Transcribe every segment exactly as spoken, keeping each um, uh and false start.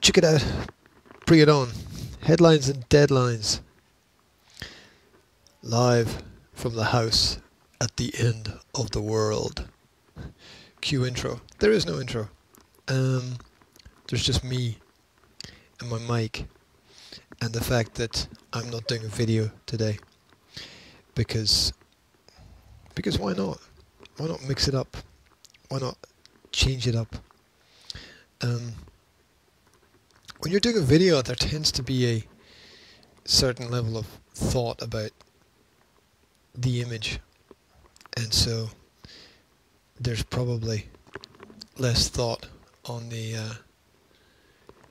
check it out, bring it on. Headlines and Deadlines, live from the house at the end of the world. Cue intro. There is no intro. Um, there's just me and my mic and the fact that I'm not doing a video today because because why not? Why not mix it up? Why not change it up? Um, when you're doing a video, there tends to be a certain level of thought about the image, and so there's probably less thought on the uh,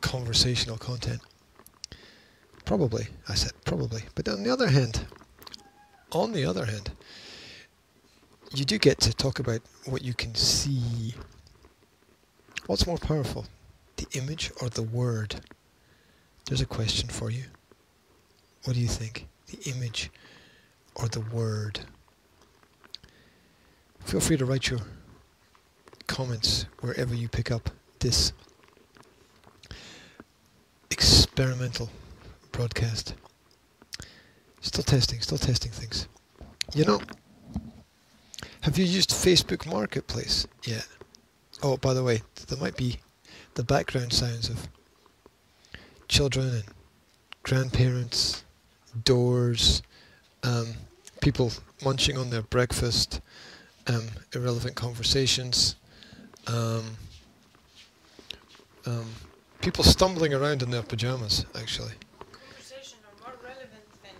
conversational content. Probably, I said probably, but on the other hand, on the other hand, you do get to talk about what you can see. What's more powerful, the image or the word? There's a question for you. What do you think, the image or the word? Feel free to write your comments wherever you pick up this experimental broadcast. Still testing, still testing things. You know, have you used Facebook Marketplace yet? Oh, by the way, there might be the background sounds of children and grandparents, doors, um, people munching on their breakfast, um, irrelevant conversations, um, um, people stumbling around in their pajamas, actually. Conversations are more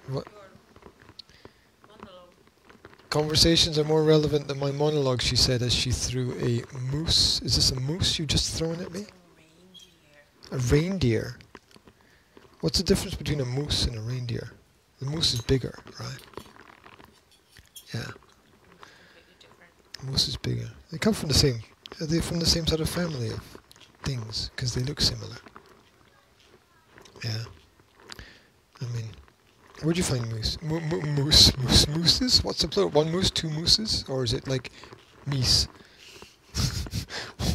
relevant than what? Your monologue. Conversations are more relevant than my monologue, she said as she threw a moose. Is this a moose you just thrown at me? A reindeer. A reindeer. What's the difference between a moose and a reindeer? The moose is bigger, right? Yeah. The moose is bigger. They come from the same. Are they from the same sort of family of things? Because they look similar. Yeah. I mean, where'd you find moose? Mo mo moose, moose, mooses? What's the plural? One moose, two mooses, or is it like meese?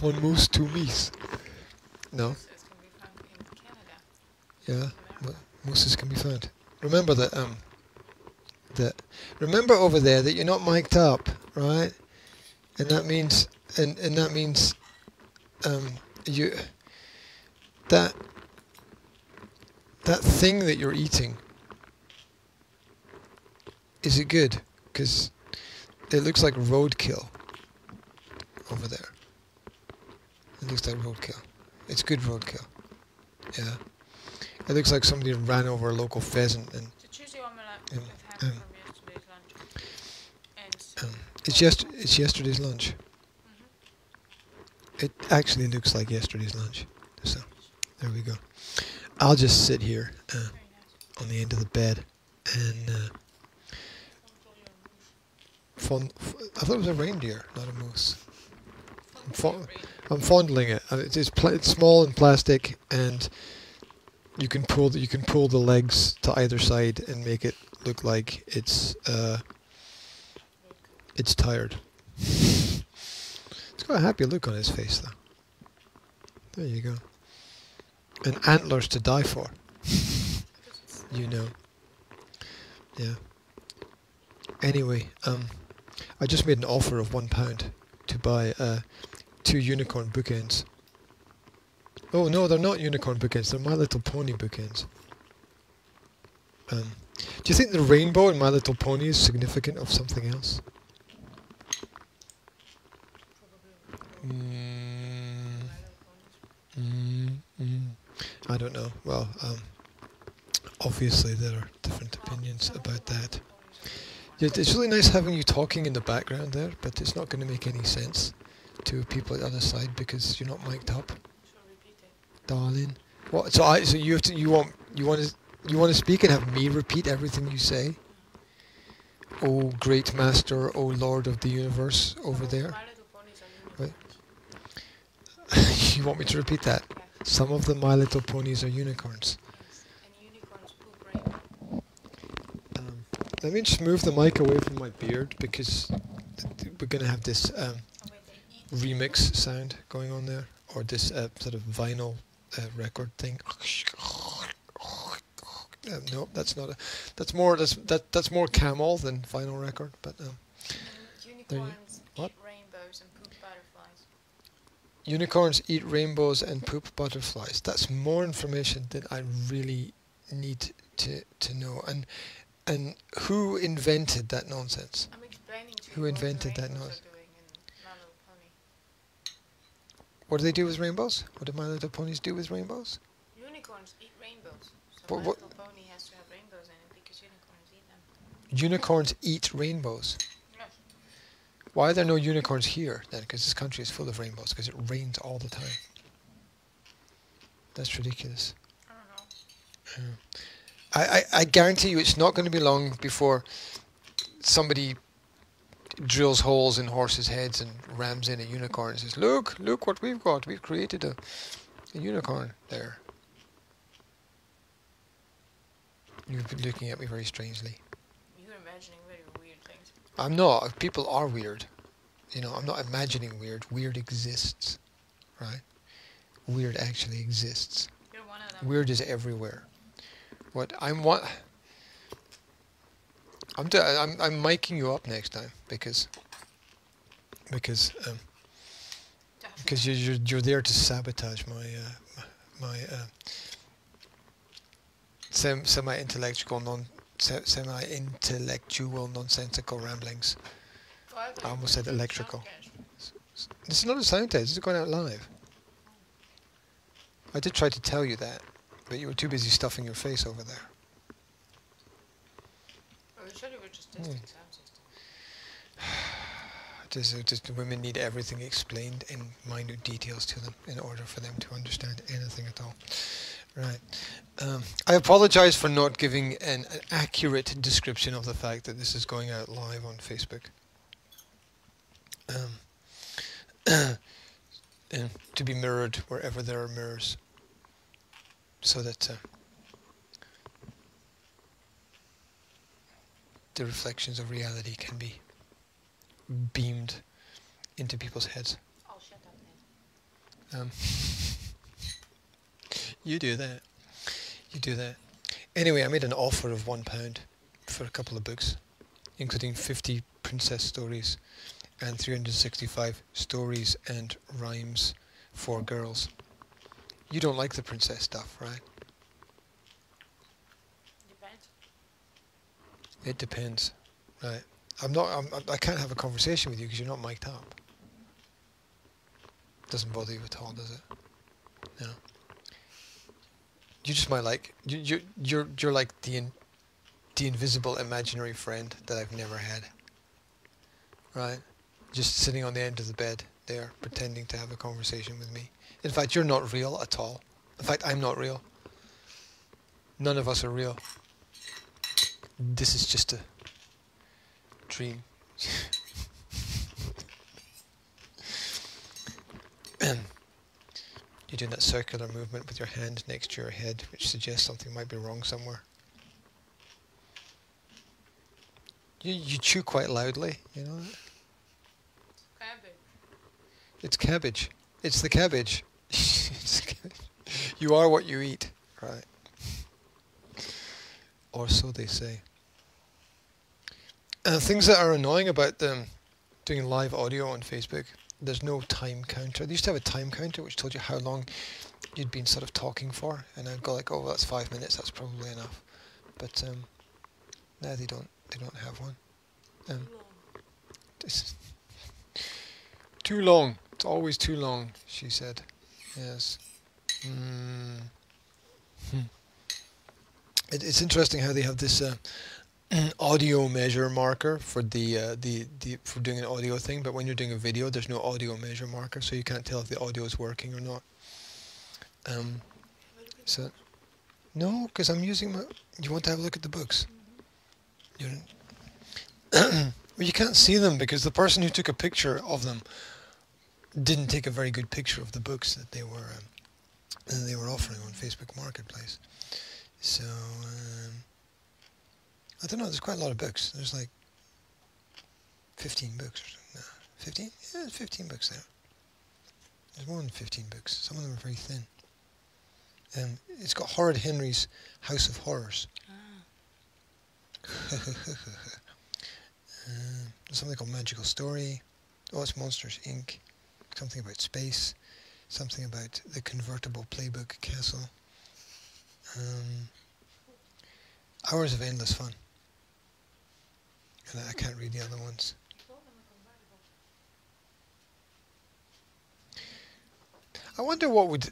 One moose, two meese. No. Yeah, mooses can be found. Remember that. Um, that. Remember over there that you're not mic'd up, right? And that means, and and that means, um, you. That. That thing that you're eating. Is it good? Because it looks like roadkill. Over there. It looks like roadkill. It's good roadkill. Yeah. It looks like somebody ran over a local pheasant. And it's a Tuesday one that had from yesterday's lunch. And um, it's, yes, it's yesterday's lunch. Mm-hmm. It actually looks like yesterday's lunch. So, there we go. I'll just sit here uh, nice. on the end of the bed and... Uh, fond I thought it was a reindeer, not a moose. I'm, fond I'm fondling it. Uh, it's, pl it's small and plastic and... You can pull the, you can pull the legs to either side and make it look like it's uh, it's tired. It's got a happy look on his face though. There you go. And antlers to die for. You know. Yeah. Anyway, um, I just made an offer of one pound to buy uh, two unicorn bookends. Oh no, they're not unicorn bookends, they're My Little Pony bookends. Um, do you think the rainbow in My Little Pony is significant of something else? Mm. Mm. Mm. I don't know. Well, um, obviously there are different opinions about that. It's really nice having you talking in the background there, but it's not going to make any sense to people at the other side because you're not mic'd up. Darling, what? So I, so you have to, you want, you want to, you want to speak and have me repeat everything you say. Oh, great master! Oh, Lord of the universe, over there. Right. You want me to repeat that? Some of the My Little Ponies are unicorns. Um, let me just move the mic away from my beard because we're gonna have this um, remix sound going on there, or this uh, sort of vinyl. uh, record thing. Uh, no, that's not a, that's more that's that that's more camel than final record. But um, unicorns eat rainbows and poop butterflies. Unicorns eat rainbows and poop butterflies. That's more information that I really need to to know. And and who invented that nonsense? I'm explaining to you. Who invented that nonsense? What do they do with rainbows? What do My Little Ponies do with rainbows? Unicorns eat rainbows. But My Little Pony has to have rainbows in it because unicorns eat them. Unicorns eat rainbows? Yes. Why are there no unicorns here then? Because this country is full of rainbows because it rains all the time. That's ridiculous. I don't know. I, I, I guarantee you it's not going to be long before somebody drills holes in horses' heads and rams in a unicorn and says, look, look what we've got. We've created a, a unicorn there. You've been looking at me very strangely. You're imagining very weird things. I'm not. People are weird. You know, I'm not imagining weird. Weird exists, right? Weird actually exists. You're one of them. Weird is everywhere. What I'm one... I'm do I'm I'm miking you up next time because because um, because you're, you're you're there to sabotage my uh, my uh, sem semi intellectual non se semi intellectual nonsensical ramblings. I almost said electrical. This is not a sound test. This is going out live. I did try to tell you that, but you were too busy stuffing your face over there. Mm. Just, just women need everything explained in minute details to them in order for them to understand anything at all. Right. Um, I apologize for not giving an, an accurate description of the fact that this is going out live on Facebook. Um, and to be mirrored wherever there are mirrors. So that... Uh, the reflections of reality can be beamed into people's heads. Oh, shut up, man. Um, you do that. You do that. Anyway, I made an offer of one pound for a couple of books, including fifty princess stories and three hundred sixty-five stories and rhymes for girls. You don't like the princess stuff, right? It depends, right? I'm not. I'm, I can't have a conversation with you because you're not mic'd up. Doesn't bother you at all, does it? No. You just might like you. You you're you're like the in, the invisible imaginary friend that I've never had. Right? Just sitting on the end of the bed there, pretending to have a conversation with me. In fact, you're not real at all. In fact, I'm not real. None of us are real. This is just a dream. You're doing that circular movement with your hand next to your head, which suggests something might be wrong somewhere. You you chew quite loudly, you know that? Cabbage. It's cabbage. It's the cabbage. It's cabbage. You are what you eat, right? Or so they say. Uh, things that are annoying about um, doing live audio on Facebook, there's no time counter. They used to have a time counter which told you how long you'd been sort of talking for, and I'd go like, oh, well, that's five minutes, that's probably enough. But um, now they don't, they don't have one. Um, too long, it's always too long, she said. Yes. Mm. Hmm. It, it's interesting how they have this uh, audio measure marker for the uh, the the for doing an audio thing, but when you're doing a video, there's no audio measure marker, so you can't tell if the audio is working or not. Um, so no, because I'm using my. You want to have a look at the books? Mm-hmm. Well, you can't see them because the person who took a picture of them didn't take a very good picture of the books that they were um, that they were offering on Facebook Marketplace. So, um, I don't know, there's quite a lot of books. There's like fifteen books or something. No, fifteen? Yeah, there's fifteen books there. There's more than fifteen books. Some of them are very thin. Um, it's got Horrid Henry's House of Horrors. Ah. Uh, there's something called Magical Story. Oh, it's Monsters, Incorporated. Something about space. Something about the Convertible Playbook Castle. Um, hours of Endless Fun. And I can't read the other ones. I wonder what would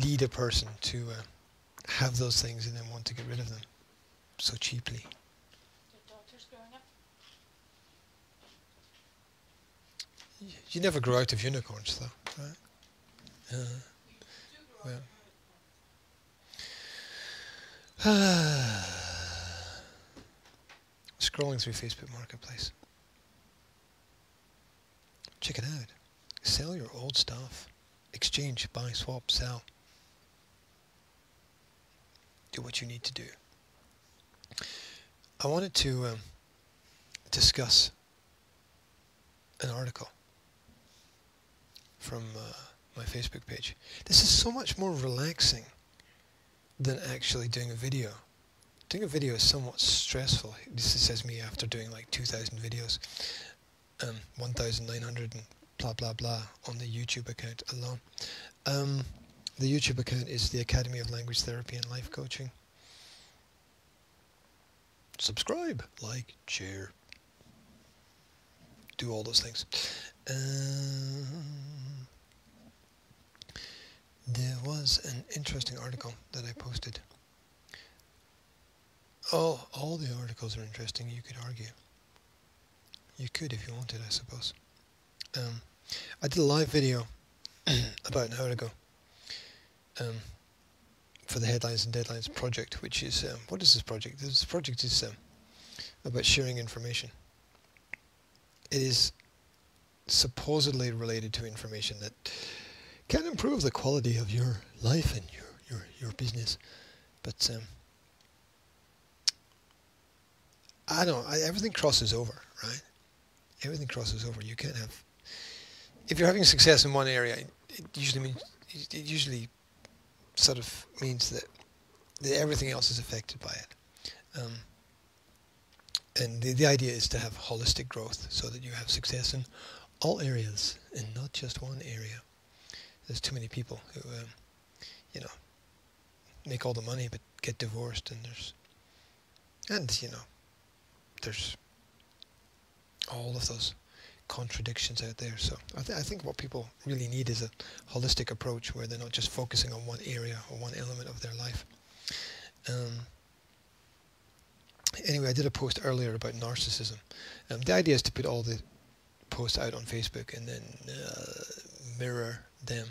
lead a person to uh, have those things and then want to get rid of them so cheaply. You never grow out of unicorns, though, right? Uh, well. uh, scrolling through Facebook Marketplace. Check it out. Sell your old stuff. Exchange, buy, swap, sell. Do what you need to do. I wanted to um, discuss an article from uh, my Facebook page. This is so much more relaxing than actually doing a video. Doing a video is somewhat stressful. This says me after doing like two thousand videos, um, one thousand nine hundred and blah blah blah on the YouTube account alone. Um, the YouTube account is the Academy of Language Therapy and Life Coaching. Subscribe, like, share, do all those things. Um, there was an interesting article that I posted. Oh, all the articles are interesting, you could argue. You could if you wanted, I suppose. Um, I did a live video about an hour ago um, for the Headlines and Deadlines project, which is, um, what is this project? This project is um, about sharing information. It is supposedly related to information that can improve the quality of your life and your, your, your business. But um, I don't know, I, everything crosses over, right? Everything crosses over. You can't have... If you're having success in one area, it usually means, it usually sort of means that, that everything else is affected by it. Um, and the, the idea is to have holistic growth so that you have success in all areas and not just one area. There's too many people who, um, you know, make all the money but get divorced, and there's, and you know, there's all of those contradictions out there. So I, th I think what people really need is a holistic approach where they're not just focusing on one area or one element of their life. Um, anyway, I did a post earlier about narcissism. Um, the idea is to put all the posts out on Facebook and then uh, mirror them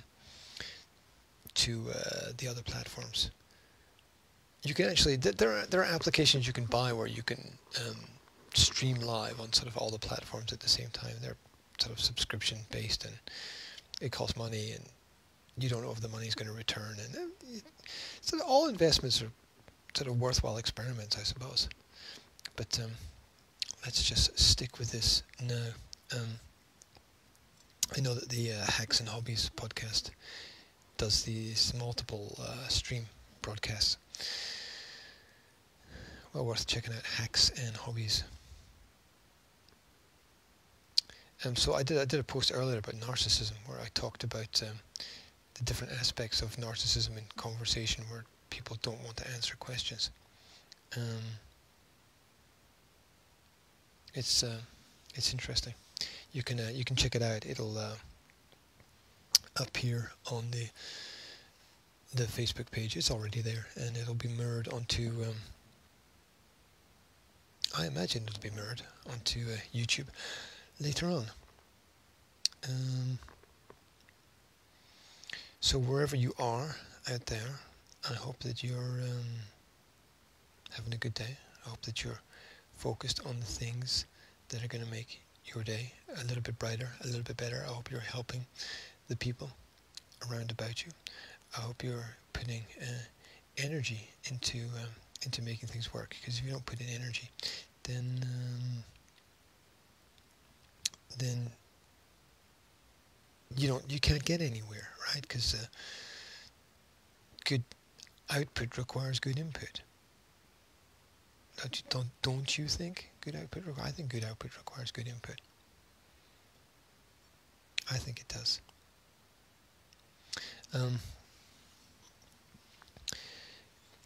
to uh, the other platforms. You can actually, th there are there are applications you can buy where you can um, stream live on sort of all the platforms at the same time. They're sort of subscription based and it costs money and you don't know if the money is going to return, and it, so all investments are sort of worthwhile experiments, I suppose. But um, let's just stick with this now. Um, I know that the uh, Hacks and Hobbies podcast does these multiple uh, stream broadcasts. Well worth checking out, Hacks and Hobbies. Um, so I did I did a post earlier about narcissism where I talked about um, the different aspects of narcissism in conversation where people don't want to answer questions. Um, it's uh, it's interesting. You can uh, you can check it out. It'll uh, appear on the the Facebook page. It's already there, and it'll be mirrored onto. Um, I imagine it'll be mirrored onto uh, YouTube later on. Um, so wherever you are out there, I hope that you're um, having a good day. I hope that you're focused on the things that are going to make your day a little bit brighter, a little bit better. I hope you're helping the people around about you. I hope you're putting uh, energy into um, into making things work, because if you don't put in energy, then um, then you don't you can't get anywhere, right? Because uh, good output requires good input. Don't you, don't, don't you think good output? I think good output requires good input. I think it does. Um,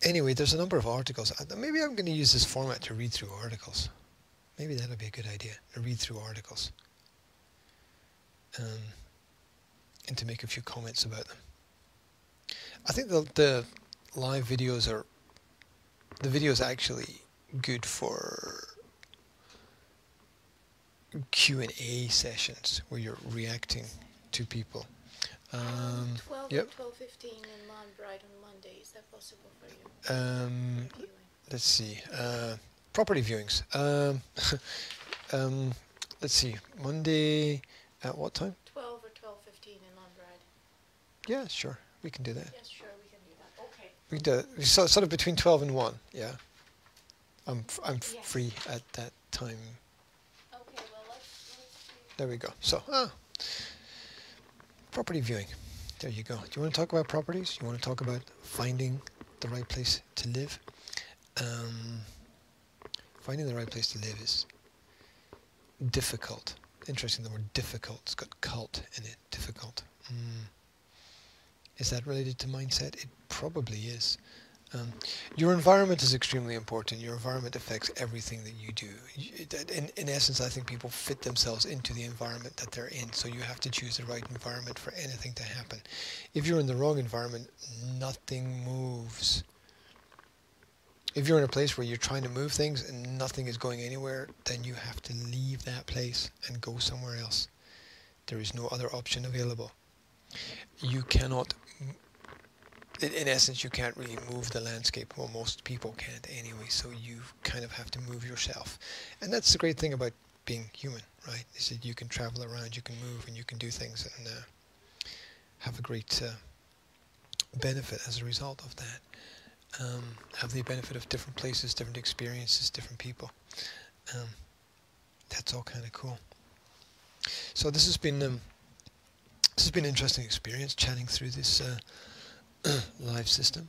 anyway, there's a number of articles. Maybe I'm going to use this format to read through articles. Maybe that'll be a good idea, to read through articles. Um, and to make a few comments about them. I think the, the live videos are, the video's actually good for Q and A sessions where you're reacting to people. Um, twelve yep. and twelve fifteen in Monbride on Monday. Is that possible for you? Um, for let's see. Uh, property viewings. Um, um, let's see. Monday at what time? Twelve or twelve fifteen in Monbride. Yeah, sure. We can do that. Yes, sure. We can do that. Okay. We can do it. We so, sort of between twelve and one. Yeah. I'm f I'm f yes. free at that time. Okay. Well, let's. let's there we go. So. Ah. Property viewing. There you go. Do you want to talk about properties? You want to talk about finding the right place to live? Um, finding the right place to live is difficult. Interesting, the word difficult. It's got cult in it. Difficult. Mm. Is that related to mindset? It probably is. Um, your environment is extremely important. Your environment affects everything that you do. In, in essence, I think people fit themselves into the environment that they're in, so you have to choose the right environment for anything to happen. If you're in the wrong environment, nothing moves. If you're in a place where you're trying to move things and nothing is going anywhere, then you have to leave that place and go somewhere else. There is no other option available. You cannot... In essence, you can't really move the landscape. Well, most people can't anyway, so you kind of have to move yourself. And that's the great thing about being human, right? Is that you can travel around, you can move, and you can do things and uh, have a great uh, benefit as a result of that. Um, have the benefit of different places, different experiences, different people. Um, that's all kind of cool. So this has been um, this has been an interesting experience, chatting through this... Uh, live system,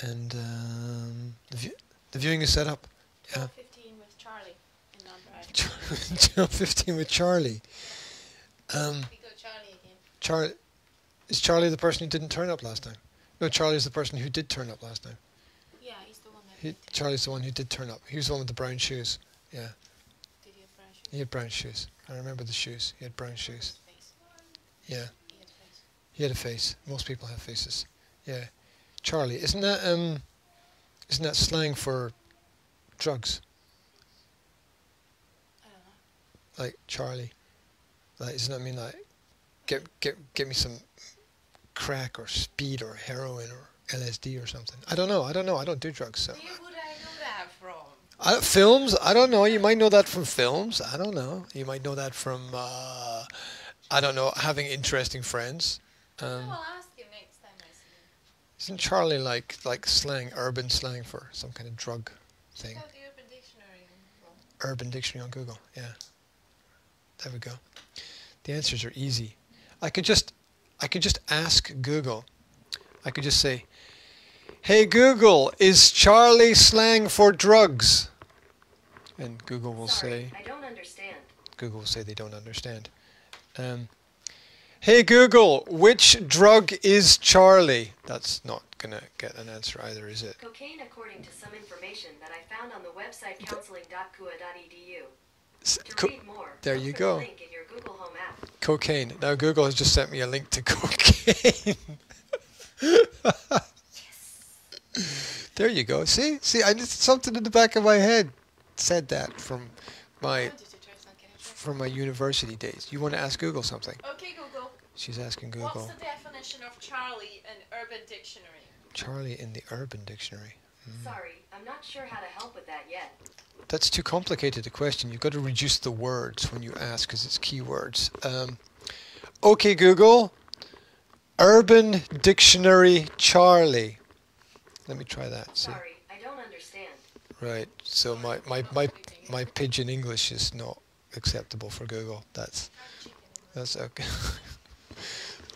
and um, the, view the viewing is set up. Yeah. twelve fifteen with Charlie. twelve fifteen with Charlie. Um, we go Charlie again. Charlie is Charlie the person who didn't turn up last time? No, Charlie is the person who did turn up last time. Yeah, he's the one. That he, Charlie's the one who did turn up. He was the one with the brown shoes. Yeah. Did he have brown shoes? He had brown shoes. I remember the shoes. He had brown shoes. Face. Yeah. He had a face. He had a face. Most people have faces. Yeah, Charlie. Isn't that um, isn't that slang for drugs? I don't know. Like Charlie, like doesn't that mean like get get get me some crack or speed or heroin or L S D or something? I don't know. I don't know. I don't do drugs. So. Where would I know that from? I, films? I don't know. You might know that from films. I don't know. You might know that from uh, I don't know, having interesting friends. Um, well, Isn't Charlie like like slang, urban slang for some kind of drug thing? Check out the Urban Dictionary on Google. Urban Dictionary on Google, yeah. There we go. The answers are easy. I could just I could just ask Google. I could just say, "Hey Google, is Charlie slang for drugs?" And Google will Sorry, say, "I don't understand." Google will say they don't understand. Um, Hey Google, which drug is Charlie? That's not going to get an answer either, is it? Cocaine, according to some information that I found on the website counseling dot C U A dot E D U. To Co read more, there you go. Link in your Google Home app. Cocaine. Now Google has just sent me a link to cocaine. Yes. There you go. See? See, I just something in the back of my head said that from my from my university days. You want to ask Google something? Okay, Google. She's asking Google. What's the definition of Charlie in Urban Dictionary? Charlie in the Urban Dictionary. Mm. Sorry, I'm not sure how to help with that yet. That's too complicated a question. You've got to reduce the words when you ask because it's keywords. Um, okay, Google. Urban Dictionary Charlie. Let me try that. See? Sorry, I don't understand. Right, so my, my, my, my pidgin English is not acceptable for Google. That's... That's okay.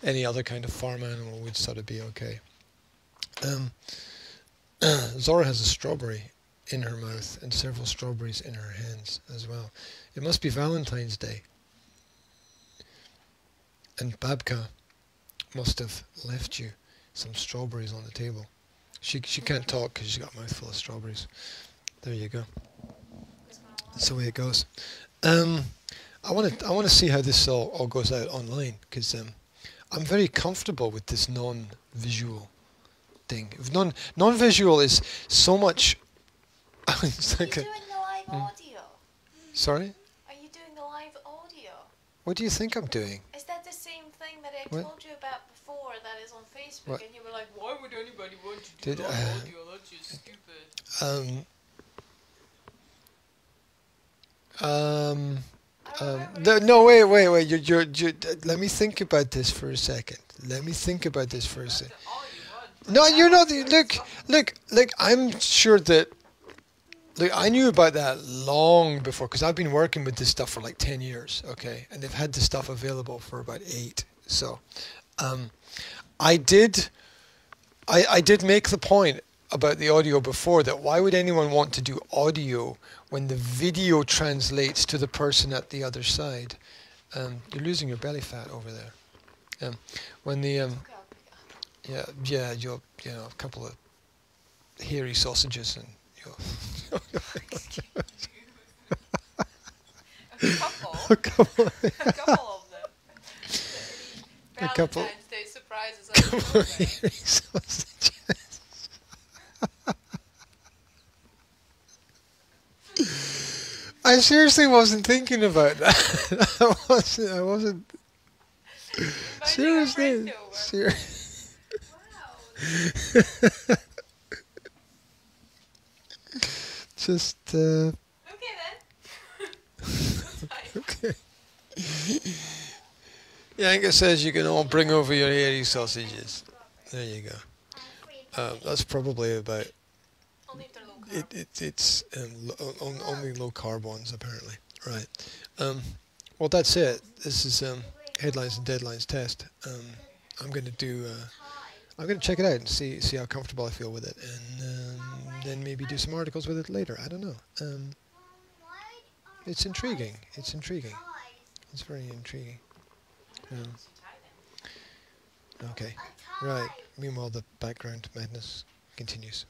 Any other kind of farm animal would sort of be okay. Um, Zora has a strawberry in her mouth and several strawberries in her hands as well. It must be Valentine's Day. And Babka must have left you some strawberries on the table. She she can't talk because she's got a mouthful of strawberries. There you go. That's the way it goes. Um, I want to I want to see how this all, all goes out online, because um, I'm very comfortable with this non-visual thing. Non non-visual is so much. It's like Are you a, doing the live mm. audio? Sorry? Are you doing the live audio? What do you think I'm doing? Is that the same thing that I what? told you about before that is on Facebook? What? And you were like, why would anybody want to do Did live I, audio? That's just stupid. Um... Um... um no, no, wait, wait, wait. You're, you're, you're, uh, let me think about this for a second. Let me think about this for a second. No, you're not... The, look, look, look, I'm sure that... Look, I knew about that long before, because I've been working with this stuff for like ten years, okay? And they've had this stuff available for about eight. So um, I did I, I did make the point about the audio before, that why would anyone want to do audio when the video translates to the person at the other side? Um, you're losing your belly fat over there. Um, when the... Um, yeah, yeah, you're, you know, a couple of hairy sausages and... a couple, a couple, yeah. a couple of them. A couple. Valentine's Day surprises. A couple of hairy sausages. I seriously wasn't thinking about that. I wasn't. I wasn't. Seriously. Seriously. Wow. Just uh, okay then. Okay. Yanka says you can all bring over your hairy sausages. There you go. Um, that's probably about. It, it it's um, lo on, only low carb ones apparently. Right. Um, well, that's it. This is um, Headlines and Deadlines test. Um, I'm going to do. Uh, I'm going to check it out and see see how comfortable I feel with it, and um, then maybe do some articles with it later. I don't know. Um, it's intriguing. It's intriguing. It's very intriguing. Um, okay. Right. Meanwhile, the background madness continues.